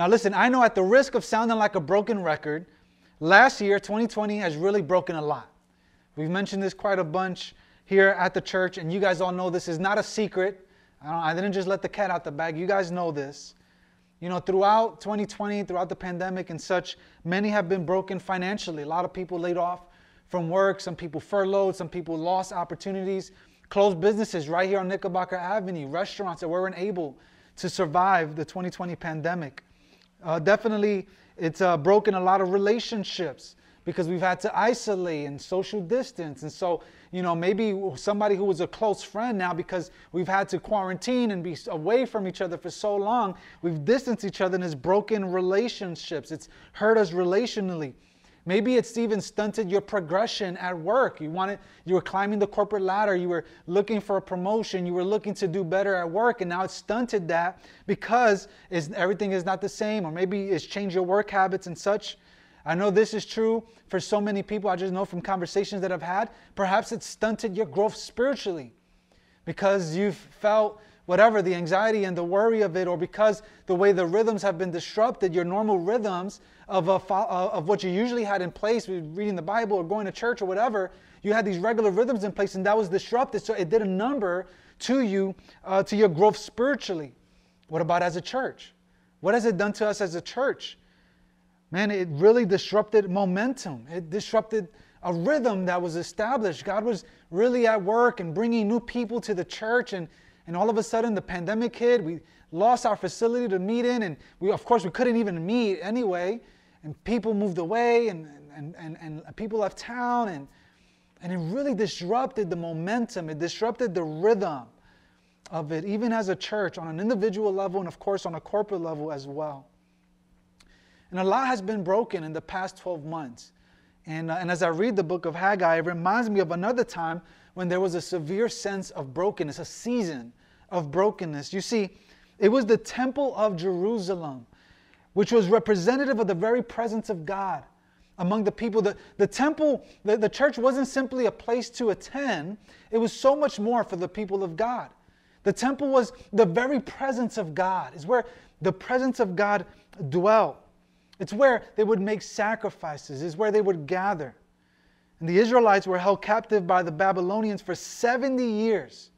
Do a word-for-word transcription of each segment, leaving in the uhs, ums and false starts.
Now listen, I know at the risk of sounding like a broken record, last year, twenty twenty has really broken a lot. We've mentioned this quite a bunch here at the church, and you guys all know this is not a secret. I, don't, I didn't just let the cat out the bag. You guys know this. You know, throughout twenty twenty, throughout the pandemic and such, many have been broken financially. A lot of people laid off from work, some people furloughed, some people lost opportunities, closed businesses right here on Knickerbocker Avenue, restaurants that weren't able to survive the twenty twenty pandemic. Uh, definitely, it's uh, broken a lot of relationships because we've had to isolate and social distance. And so, you know, maybe somebody who was a close friend now, because we've had to quarantine and be away from each other for so long, we've distanced each other, and it's broken relationships. It's hurt us relationally. Maybe it's even stunted your progression at work. You wanted, you were climbing the corporate ladder. You were looking for a promotion. You were looking to do better at work. And now it's stunted that because it's, everything is not the same. Or maybe it's changed your work habits and such. I know this is true for so many people. I just know from conversations that I've had. Perhaps it's stunted your growth spiritually because you've felt whatever, the anxiety and the worry of it, or because the way the rhythms have been disrupted, your normal rhythms of, a, of what you usually had in place, reading the Bible or going to church or whatever, you had these regular rhythms in place and that was disrupted. So it did a number to you, uh, to your growth spiritually. What about as a church? What has it done to us as a church? Man, it really disrupted momentum. It disrupted a rhythm that was established. God was really at work and bringing new people to the church, and And all of a sudden, the pandemic hit. We lost our facility to meet in, and we, of course, we couldn't even meet anyway. And people moved away, and and and, and people left town, and and it really disrupted the momentum. It disrupted the rhythm of it, even as a church, on an individual level, and of course, on a corporate level as well. And a lot has been broken in the past twelve months. And uh, and as I read the book of Haggai, it reminds me of another time when there was a severe sense of brokenness, a season of brokenness. You see, it was the temple of Jerusalem, which was representative of the very presence of God among the people. The, the temple, the, the church wasn't simply a place to attend. It was so much more for the people of God. The temple was the very presence of God. It's where the presence of God dwelt. It's where they would make sacrifices. It's where they would gather. And the Israelites were held captive by the Babylonians for seventy years.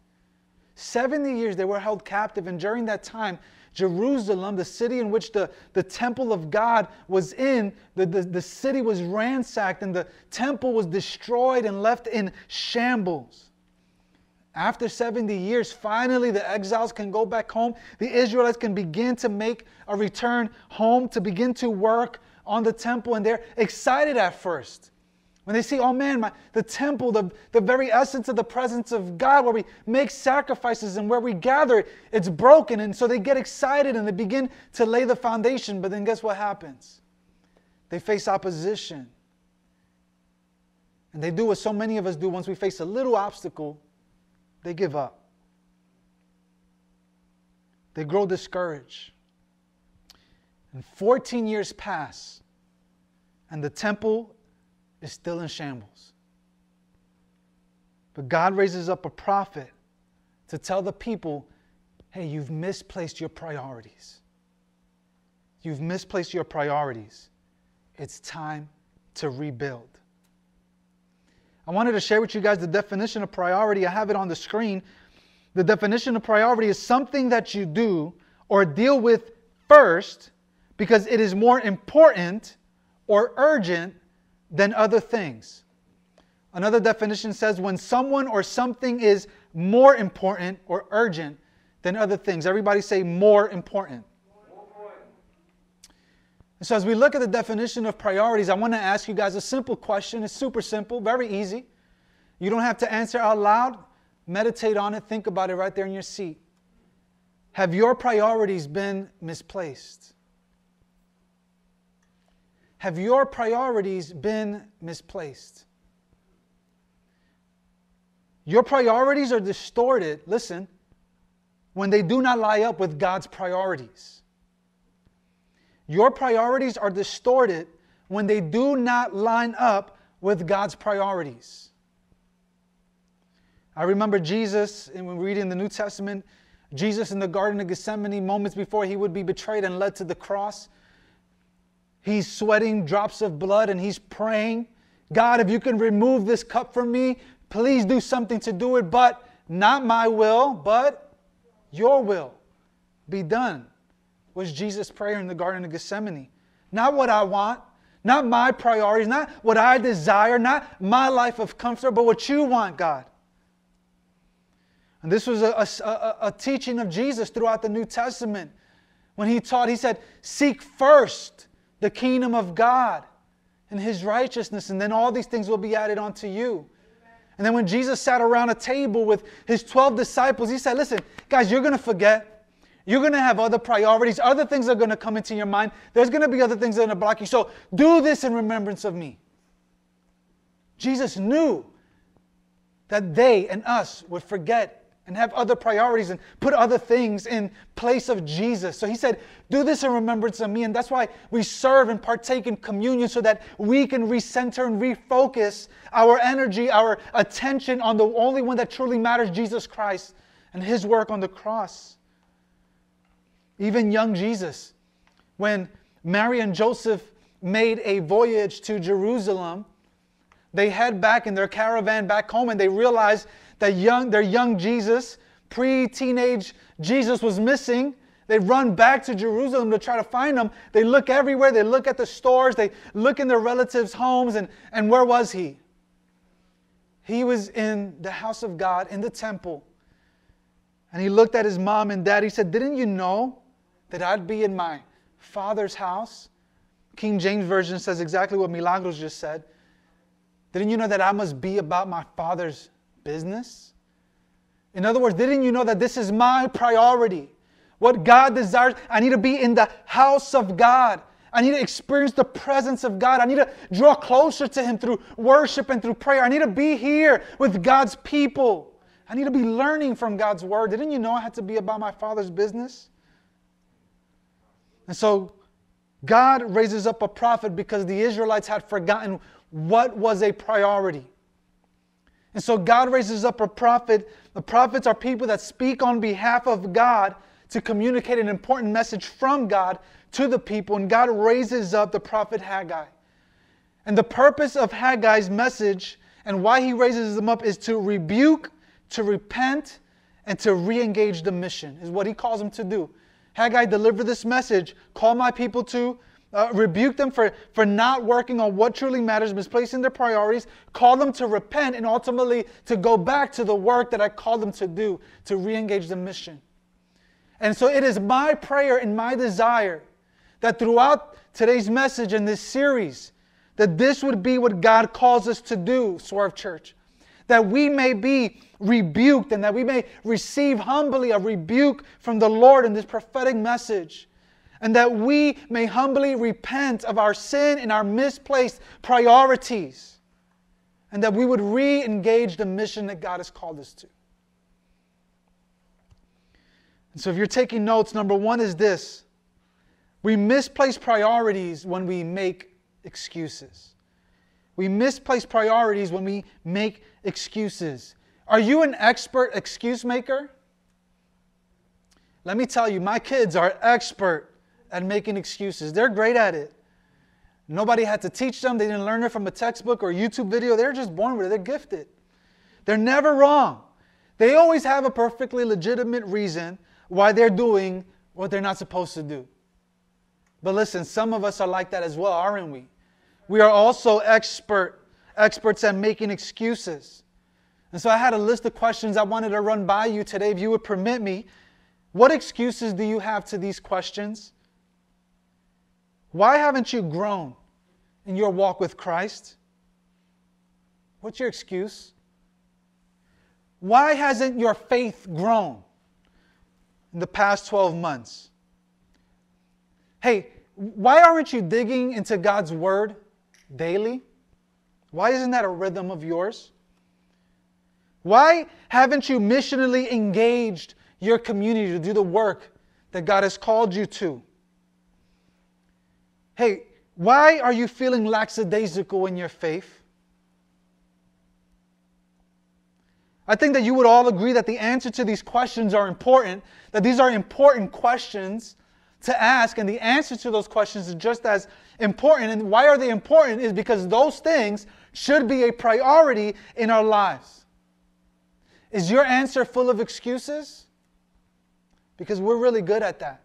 seventy years they were held captive. And during that time, Jerusalem, the city in which the, the temple of God was in, the, the, the city was ransacked and the temple was destroyed and left in shambles. After seventy years, finally the exiles can go back home. The Israelites can begin to make a return home, to begin to work on the temple. And they're excited at first. When they see, oh man, my, the temple, the, the very essence of the presence of God, where we make sacrifices and where we gather, it's broken. And so they get excited and they begin to lay the foundation. But then guess what happens? They face opposition. And they do what so many of us do. Once we face a little obstacle, they give up. They grow discouraged. And fourteen years pass, and the temple is still in shambles. But God raises up a prophet to tell the people, hey, you've misplaced your priorities. You've misplaced your priorities. It's time to rebuild. I wanted to share with you guys the definition of priority. I have it on the screen. The definition of priority is something that you do or deal with first because it is more important or urgent than other things. Another definition says when someone or something is more important or urgent than other things. Everybody say more important. More important. So as we look at the definition of priorities, I want to ask you guys a simple question. It's super simple, very easy. You don't have to answer out loud. Meditate on it. Think about it right there in your seat. Have your priorities been misplaced? Have your priorities been misplaced? Your priorities are distorted, listen, when they do not line up with God's priorities. Your priorities are distorted when they do not line up with God's priorities. I remember Jesus, and when we read in the New Testament, Jesus in the Garden of Gethsemane, moments before he would be betrayed and led to the cross, he's sweating drops of blood and he's praying, God, if you can remove this cup from me, please do something to do it, but not my will, but your will be done, was Jesus' prayer in the Garden of Gethsemane. Not what I want, not my priorities, not what I desire, not my life of comfort, but what you want, God. And this was a, a, a teaching of Jesus throughout the New Testament. When he taught, he said, seek first the kingdom of God and his righteousness, and then all these things will be added onto you. And then when Jesus sat around a table with his twelve disciples, he said, listen, guys, you're going to forget. You're going to have other priorities. Other things are going to come into your mind. There's going to be other things that are going to block you. So do this in remembrance of me. Jesus knew that they and us would forget and have other priorities and put other things in place of Jesus. So he said, do this in remembrance of me. And that's why we serve and partake in communion, so that we can recenter and refocus our energy, our attention on the only one that truly matters, Jesus Christ and his work on the cross. Even young Jesus, when Mary and Joseph made a voyage to Jerusalem, they head back in their caravan back home, and they realized that young, their young Jesus, pre-teenage Jesus, was missing. They run back to Jerusalem to try to find him. They look everywhere. They look at the stores. They look in their relatives' homes. And, and where was he? He was in the house of God, in the temple. And he looked at his mom and dad. He said, didn't you know that I'd be in my Father's house? King James Version says exactly what Milagros just said. Didn't you know that I must be about my Father's business? In other words, didn't you know that this is my priority? What God desires, I need to be in the house of God. I need to experience the presence of God. I need to draw closer to him through worship and through prayer. I need to be here with God's people. I need to be learning from God's word. Didn't you know I had to be about my Father's business? And so God raises up a prophet because the Israelites had forgotten what was a priority. And so God raises up a prophet. The prophets are people that speak on behalf of God to communicate an important message from God to the people. And God raises up the prophet Haggai. And the purpose of Haggai's message and why he raises them up is to rebuke, to repent, and to re-engage the mission, is what he calls them to do. Haggai, deliver this message. Call my people to Uh, rebuke them for, for not working on what truly matters, misplacing their priorities, call them to repent, and ultimately to go back to the work that I called them to do, to re-engage the mission. And so it is my prayer and my desire that throughout today's message and this series, that this would be what God calls us to do, Swerve Church, that we may be rebuked and that we may receive humbly a rebuke from the Lord in this prophetic message. And that we may humbly repent of our sin and our misplaced priorities. And that we would re-engage the mission that God has called us to. And so if you're taking notes, number one is this. We misplace priorities when we make excuses. We misplace priorities when we make excuses. Are you an expert excuse maker? Let me tell you, my kids are expert at making excuses. They're great at it. Nobody had to teach them. They didn't learn it from a textbook or a YouTube video. They're just born with it. They're gifted. They're never wrong. They always have a perfectly legitimate reason why they're doing what they're not supposed to do. But listen, some of us are like that as well, aren't we? We are also expert, experts at making excuses. And so I had a list of questions I wanted to run by you today, if you would permit me. What excuses do you have to these questions? Why haven't you grown in your walk with Christ? What's your excuse? Why hasn't your faith grown in the past twelve months? Hey, why aren't you digging into God's word daily? Why isn't that a rhythm of yours? Why haven't you missionally engaged your community to do the work that God has called you to? Hey, why are you feeling lackadaisical in your faith? I think that you would all agree that the answer to these questions are important, that these are important questions to ask, and the answer to those questions is just as important. And why are they important is because those things should be a priority in our lives. Is your answer full of excuses? Because we're really good at that.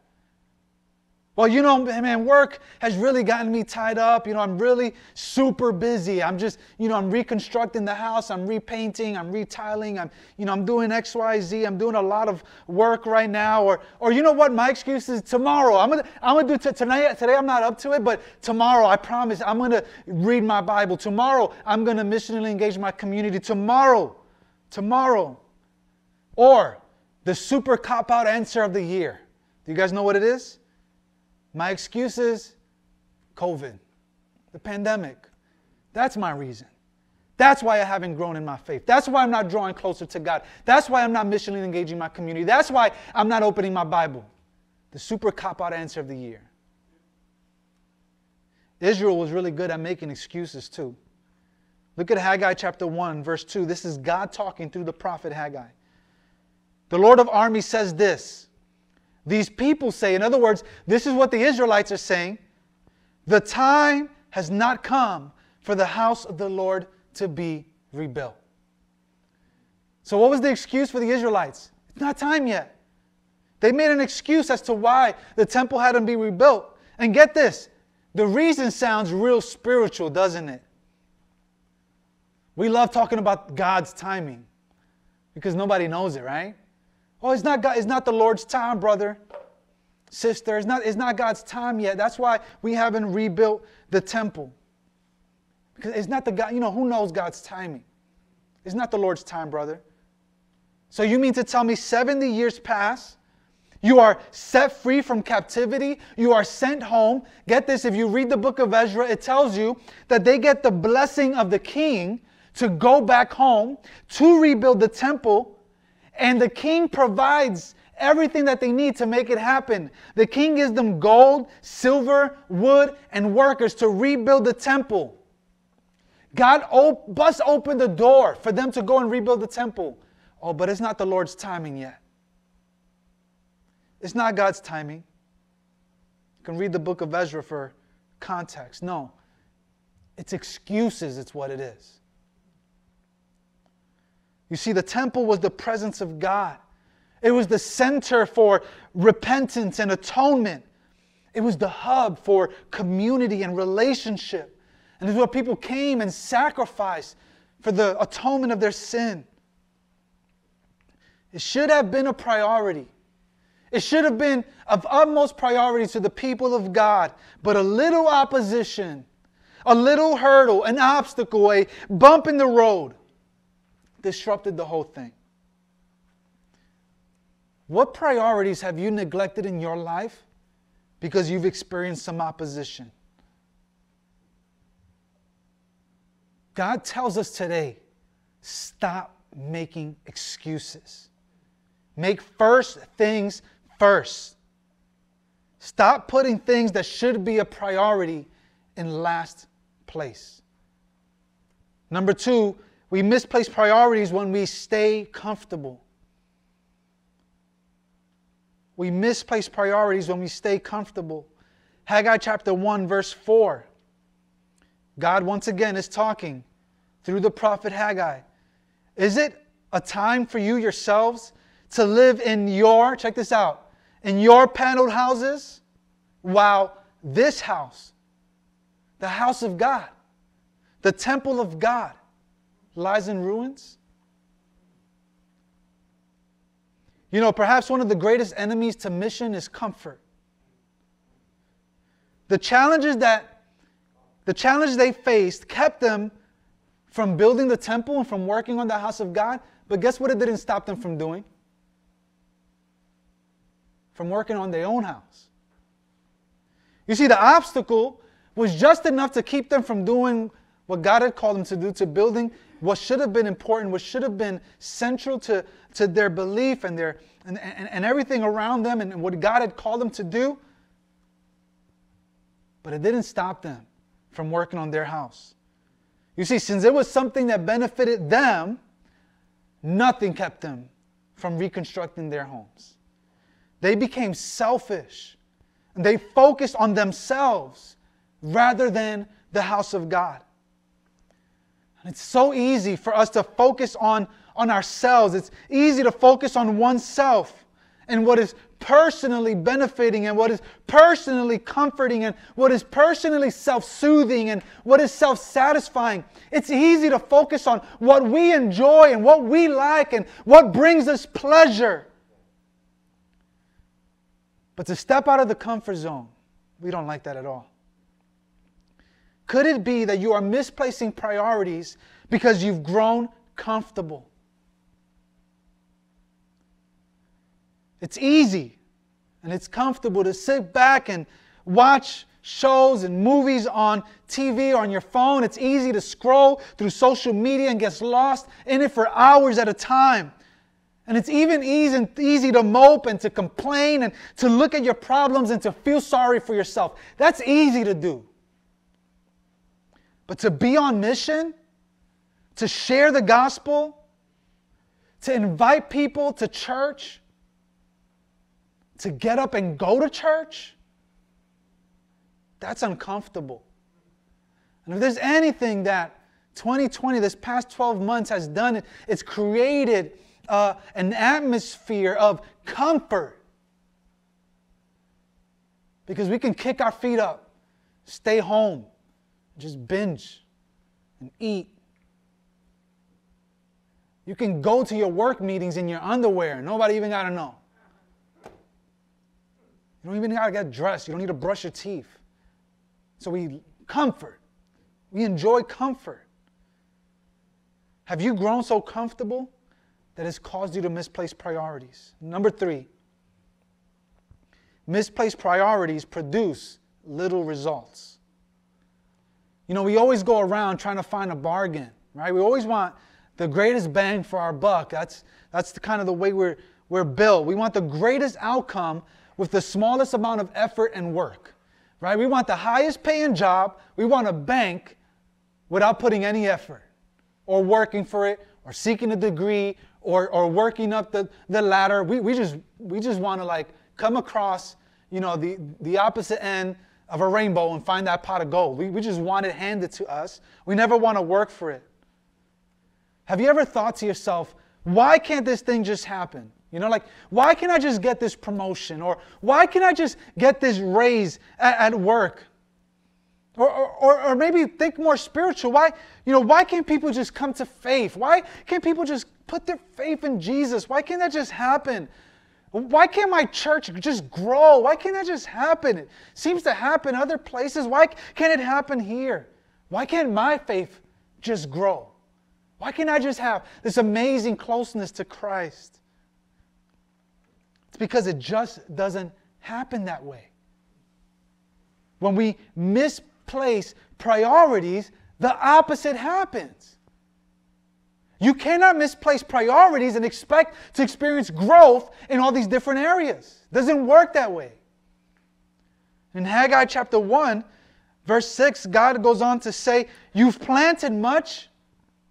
Well, you know, man, work has really gotten me tied up. You know, I'm really super busy. I'm just, you know, I'm reconstructing the house. I'm repainting. I'm retiling. I'm, you know, I'm doing X, Y, Z. I'm doing a lot of work right now. Or, or you know what? My excuse is tomorrow. I'm gonna, I'm gonna do t- tonight. Today I'm not up to it, but tomorrow I promise I'm gonna read my Bible. Tomorrow I'm gonna missionally engage my community. Tomorrow, tomorrow, or the super cop-out answer of the year. Do you guys know what it is? My excuse is COVID, the pandemic. That's my reason. That's why I haven't grown in my faith. That's why I'm not drawing closer to God. That's why I'm not missionally engaging my community. That's why I'm not opening my Bible. The super cop-out answer of the year. Israel was really good at making excuses too. Look at Haggai chapter one, verse two. This is God talking through the prophet Haggai. The Lord of armies says this. These people say, in other words, this is what the Israelites are saying. The time has not come for the house of the Lord to be rebuilt. So what was the excuse for the Israelites? It's not time yet. They made an excuse as to why the temple hadn't been rebuilt. And get this, the reason sounds real spiritual, doesn't it? We love talking about God's timing because nobody knows it, right? Oh, it's not God, it's not the Lord's time, brother, sister. It's not, it's not God's time yet. That's why we haven't rebuilt the temple. Because it's not the God, you know, who knows God's timing? It's not the Lord's time, brother. So you mean to tell me seventy years pass, you are set free from captivity, you are sent home. Get this, if you read the book of Ezra, it tells you that they get the blessing of the king to go back home to rebuild the temple. And the king provides everything that they need to make it happen. The king gives them gold, silver, wood, and workers to rebuild the temple. God op- bust open the door for them to go and rebuild the temple. Oh, but it's not the Lord's timing yet. It's not God's timing. You can read the book of Ezra for context. No, it's excuses, it's what it is. You see, the temple was the presence of God. It was the center for repentance and atonement. It was the hub for community and relationship. And this is where people came and sacrificed for the atonement of their sin. It should have been a priority. It should have been of utmost priority to the people of God, but a little opposition, a little hurdle, an obstacle, a bump in the road disrupted the whole thing. What priorities have you neglected in your life because you've experienced some opposition? God tells us today, stop making excuses. Make first things first. Stop putting things that should be a priority in last place. Number two, we misplace priorities when we stay comfortable. We misplace priorities when we stay comfortable. Haggai chapter one, verse four. God once again is talking through the prophet Haggai. Is it a time for you yourselves to live in your, check this out, in your paneled houses? While this house, the house of God, the temple of God, lies in ruins? You know, perhaps one of the greatest enemies to mission is comfort. The challenges that, the challenges they faced kept them from building the temple and from working on the house of God, but guess what it didn't stop them from doing? From working on their own house. You see, the obstacle was just enough to keep them from doing what God had called them to do, to building what should have been important, what should have been central to, to their belief and, their, and, and, and everything around them and what God had called them to do. But it didn't stop them from working on their house. You see, since it was something that benefited them, Nothing kept them from reconstructing their homes. They became selfish, and they focused on themselves rather than the house of God. And it's so easy for us to focus on, on ourselves. It's easy to focus on oneself and what is personally benefiting and what is personally comforting and what is personally self-soothing and what is self-satisfying. It's easy to focus on what we enjoy and what we like and what brings us pleasure. But to step out of the comfort zone, we don't like that at all. Could it be that you are misplacing priorities because you've grown comfortable? It's easy and it's comfortable to sit back and watch shows and movies on T V or on your phone. It's easy to scroll through social media and get lost in it for hours at a time. And it's even easy, easy to mope and to complain and to look at your problems and to feel sorry for yourself. That's easy to do. But to be on mission, to share the gospel, to invite people to church, to get up and go to church, that's uncomfortable. And if there's anything that twenty twenty, this past twelve months has done, it's created uh, an atmosphere of comfort. Because we can kick our feet up, stay home, just binge and eat. You can go to your work meetings in your underwear. Nobody even got to know. You don't even got to get dressed. You don't need to brush your teeth. So we comfort. We enjoy comfort. Have you grown so comfortable that it's caused you to misplace priorities? Number three, misplaced priorities produce little results. You know, we always go around trying to find a bargain, right? We always want the greatest bang for our buck. That's, that's the kind of the way we're, we're built. We want the greatest outcome with the smallest amount of effort and work, right? We want the highest paying job. We want a bank without putting any effort or working for it or seeking a degree or, or working up the, the ladder. We, we just, we just want to like come across, you know, the, the opposite end of a rainbow and find that pot of gold. We, we just want it handed to us. We never want to work for it. Have you ever thought to yourself, why can't this thing just happen? You know, like, why can't I just get this promotion? Or why can't I just get this raise at, at work? Or, or, or maybe think more spiritual. Why, you know, why can't people just come to faith? Why can't people just put their faith in Jesus? Why can't that just happen? Why can't my church just grow? Why can't that just happen? It seems to happen other places. Why can't it happen here? Why can't my faith just grow? Why can't I just have this amazing closeness to Christ? It's because it just doesn't happen that way. When we misplace priorities, the opposite happens. You cannot misplace priorities and expect to experience growth in all these different areas. It doesn't work that way. In Haggai chapter one, verse six, God goes on to say, you've planted much,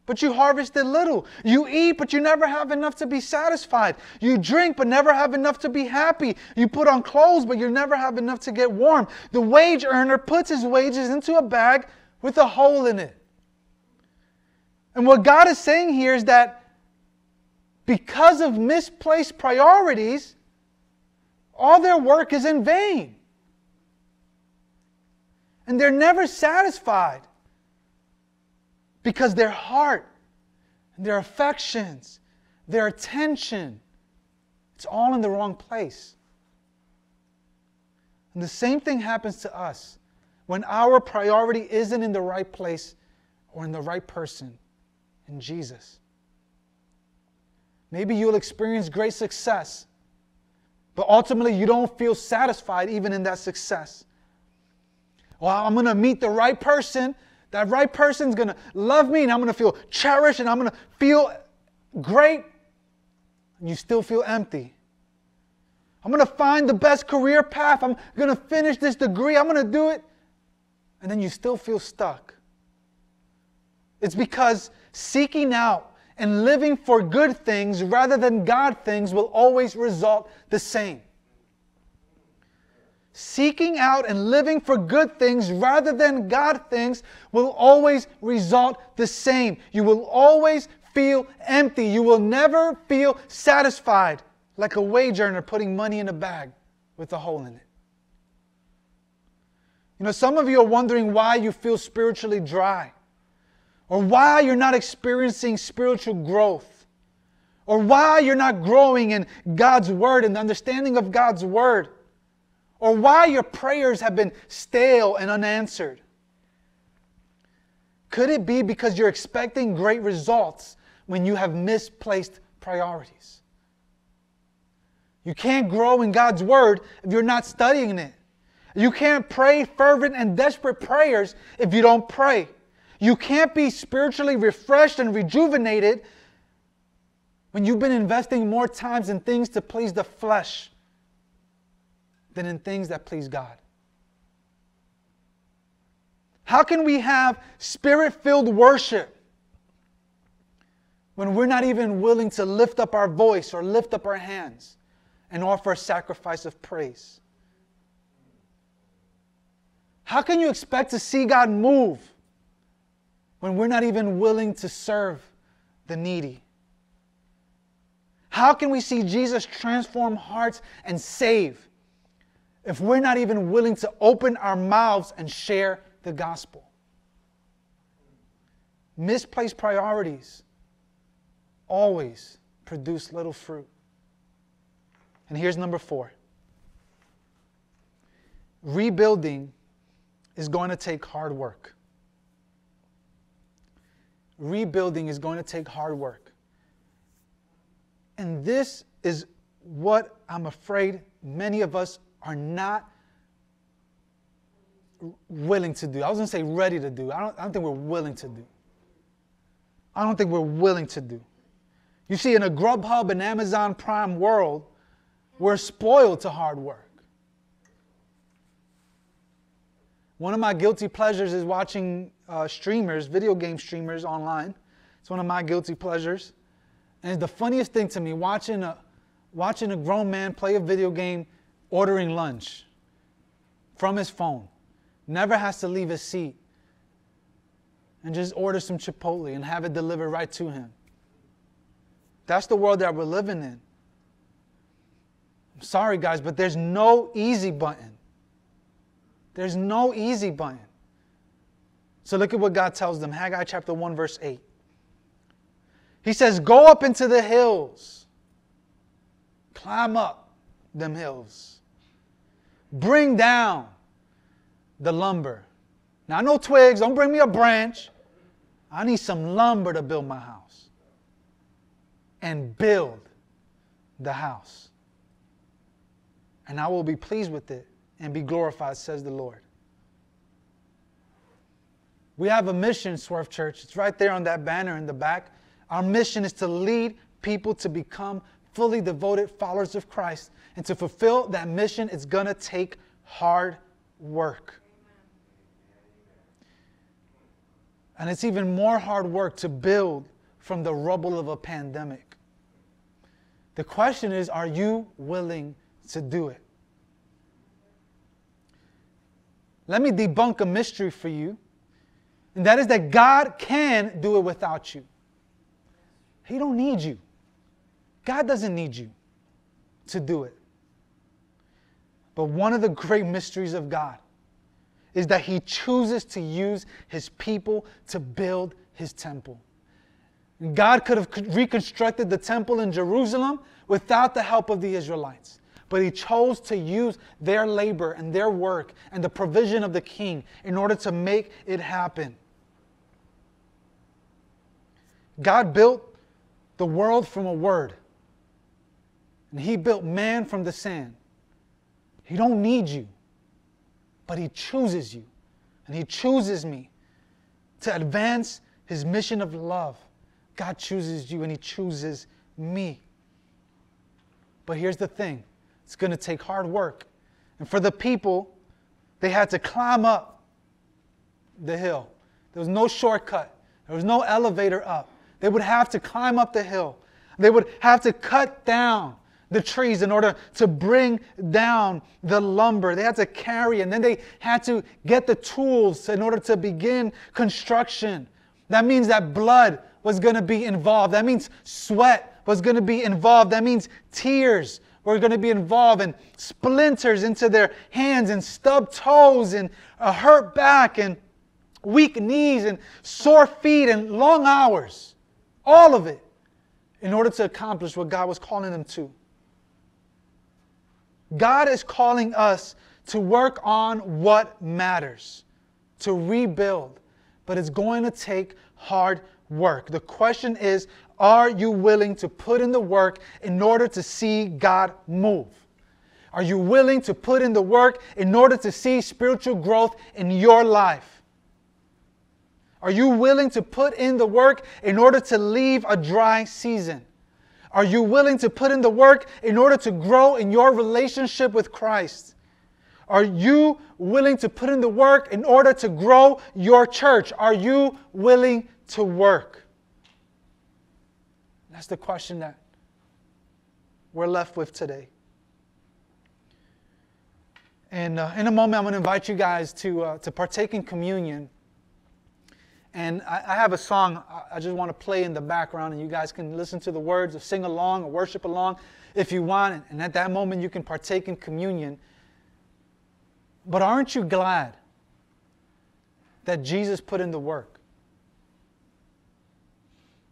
but you harvested little. You eat, but you never have enough to be satisfied. You drink, but never have enough to be happy. You put on clothes, but you never have enough to get warm. The wage earner puts his wages into a bag with a hole in it. And what God is saying here is that because of misplaced priorities, all their work is in vain. And they're never satisfied because their heart, their affections, their attention, it's all in the wrong place. And the same thing happens to us when our priority isn't in the right place or in the right person. In Jesus. Maybe you'll experience great success, but ultimately you don't feel satisfied even in that success. Well, I'm going to meet the right person. That right person's going to love me and I'm going to feel cherished and I'm going to feel great. And you still feel empty. I'm going to find the best career path. I'm going to finish this degree. I'm going to do it. And then you still feel stuck. It's because seeking out and living for good things rather than God things will always result the same. Seeking out and living for good things rather than God things will always result the same. You will always feel empty. You will never feel satisfied, like a wage earner putting money in a bag with a hole in it. You know, some of you are wondering why you feel spiritually dry, or why you're not experiencing spiritual growth, or why you're not growing in God's Word and the understanding of God's Word, or why your prayers have been stale and unanswered. Could it be because you're expecting great results when you have misplaced priorities? You can't grow in God's Word if you're not studying it. You can't pray fervent and desperate prayers if you don't pray. You can't be spiritually refreshed and rejuvenated when you've been investing more times in things to please the flesh than in things that please God. How can we have spirit-filled worship when we're not even willing to lift up our voice or lift up our hands and offer a sacrifice of praise? How can you expect to see God move when we're not even willing to serve the needy? How can we see Jesus transform hearts and save if we're not even willing to open our mouths and share the gospel? Misplaced priorities always produce little fruit. And here's number four. Rebuilding is going to take hard work. Rebuilding is going to take hard work. And this is what I'm afraid many of us are not willing to do. I was going to say ready to do. I don't, I don't think we're willing to do. I don't think we're willing to do. You see, in a Grubhub and Amazon Prime world, we're spoiled to hard work. One of my guilty pleasures is watching uh, streamers, video game streamers online. It's one of my guilty pleasures. And it's the funniest thing to me, watching a, watching a grown man play a video game, ordering lunch from his phone. Never has to leave his seat. And just order some Chipotle and have it delivered right to him. That's the world that we're living in. I'm sorry, guys, but there's no easy button. There's no easy button. So look at what God tells them. Haggai chapter one, verse eight. He says, go up into the hills. Climb up them hills. Bring down the lumber. Now, no twigs. Don't bring me a branch. I need some lumber to build my house. And build the house. And I will be pleased with it and be glorified, says the Lord. We have a mission, Swerve Church. It's right there on that banner in the back. Our mission is to lead people to become fully devoted followers of Christ. And to fulfill that mission, it's going to take hard work. And it's even more hard work to build from the rubble of a pandemic. The question is, are you willing to do it? Let me debunk a mystery for you, and that is that God can do it without you. He don't need you. God doesn't need you to do it. But one of the great mysteries of God is that He chooses to use His people to build His temple. God could have reconstructed the temple in Jerusalem without the help of the Israelites. But He chose to use their labor and their work and the provision of the king in order to make it happen. God built the world from a word. And He built man from the sand. He don't need you, but He chooses you. And He chooses me to advance His mission of love. God chooses you and He chooses me. But here's the thing. It's going to take hard work. And for the people, they had to climb up the hill. There was no shortcut. There was no elevator up. They would have to climb up the hill. They would have to cut down the trees in order to bring down the lumber. They had to carry, and then they had to get the tools in order to begin construction. That means that blood was going to be involved. That means sweat was going to be involved. That means tears were going to be involved, and splinters into their hands, and stubbed toes, and a hurt back, and weak knees, and sore feet, and long hours. All of it in order to accomplish what God was calling them to. God is calling us to work on what matters, to rebuild, but it's going to take hard work. The question is, are you willing to put in the work in order to see God move? Are you willing to put in the work in order to see spiritual growth in your life? Are you willing to put in the work in order to leave a dry season? Are you willing to put in the work in order to grow in your relationship with Christ? Are you willing to put in the work in order to grow your church? Are you willing to work? That's the question that we're left with today. And uh, in a moment, I'm going to invite you guys to, uh, to partake in communion. And I, I have a song I just want to play in the background, and you guys can listen to the words or sing along or worship along if you want. And at that moment, you can partake in communion. But aren't you glad that Jesus put in the work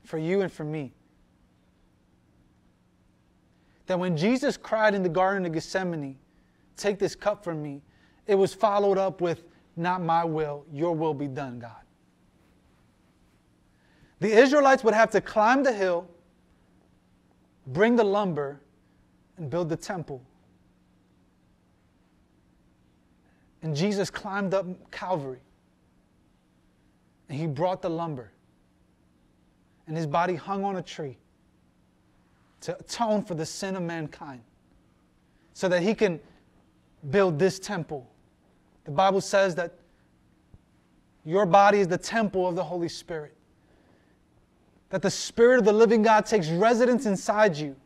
for you and for me? That when Jesus cried in the Garden of Gethsemane, "Take this cup from me," it was followed up with, "Not my will, your will be done, God." The Israelites would have to climb the hill, bring the lumber, and build the temple. And Jesus climbed up Calvary, and he brought the lumber, and his body hung on a tree to atone for the sin of mankind so that he can build this temple. The Bible says that your body is the temple of the Holy Spirit, that the Spirit of the living God takes residence inside you.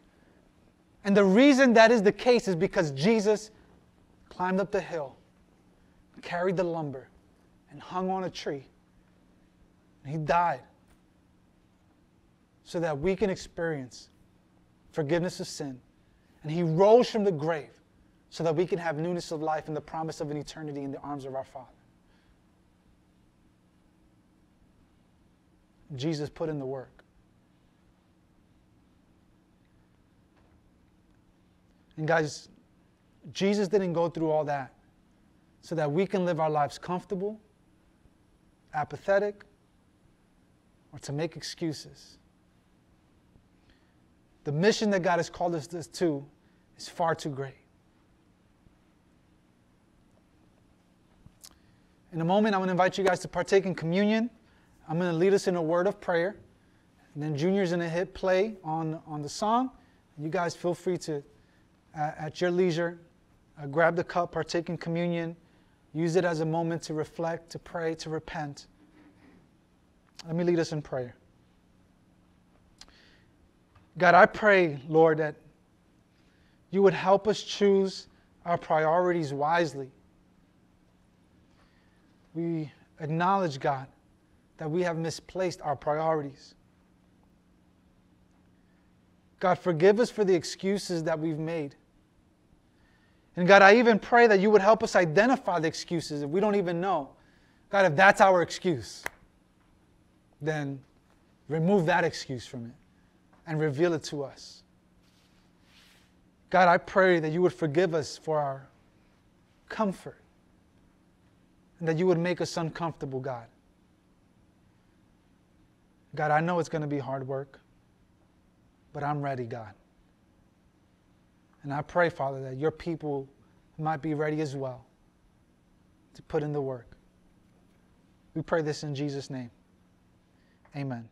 And the reason that is the case is because Jesus climbed up the hill, carried the lumber, and hung on a tree. And he died so that we can experience forgiveness of sin. And he rose from the grave so that we can have newness of life and the promise of an eternity in the arms of our Father. Jesus put in the work. And guys, Jesus didn't go through all that so that we can live our lives comfortable, apathetic, or to make excuses. The mission that God has called us to is far too great. In a moment, I'm going to invite you guys to partake in communion. I'm going to lead us in a word of prayer. And then Junior's going to hit play on, on the song. And you guys feel free to, uh, at your leisure, uh, grab the cup, partake in communion. Use it as a moment to reflect, to pray, to repent. Let me lead us in prayer. God, I pray, Lord, that you would help us choose our priorities wisely. We acknowledge, God, that we have misplaced our priorities. God, forgive us for the excuses that we've made. And God, I even pray that you would help us identify the excuses if we don't even know. God, if that's our excuse, then remove that excuse from it and reveal it to us. God, I pray that you would forgive us for our comfort and that you would make us uncomfortable, God. God, I know it's going to be hard work, but I'm ready, God. And I pray, Father, that your people might be ready as well to put in the work. We pray this in Jesus' name. Amen.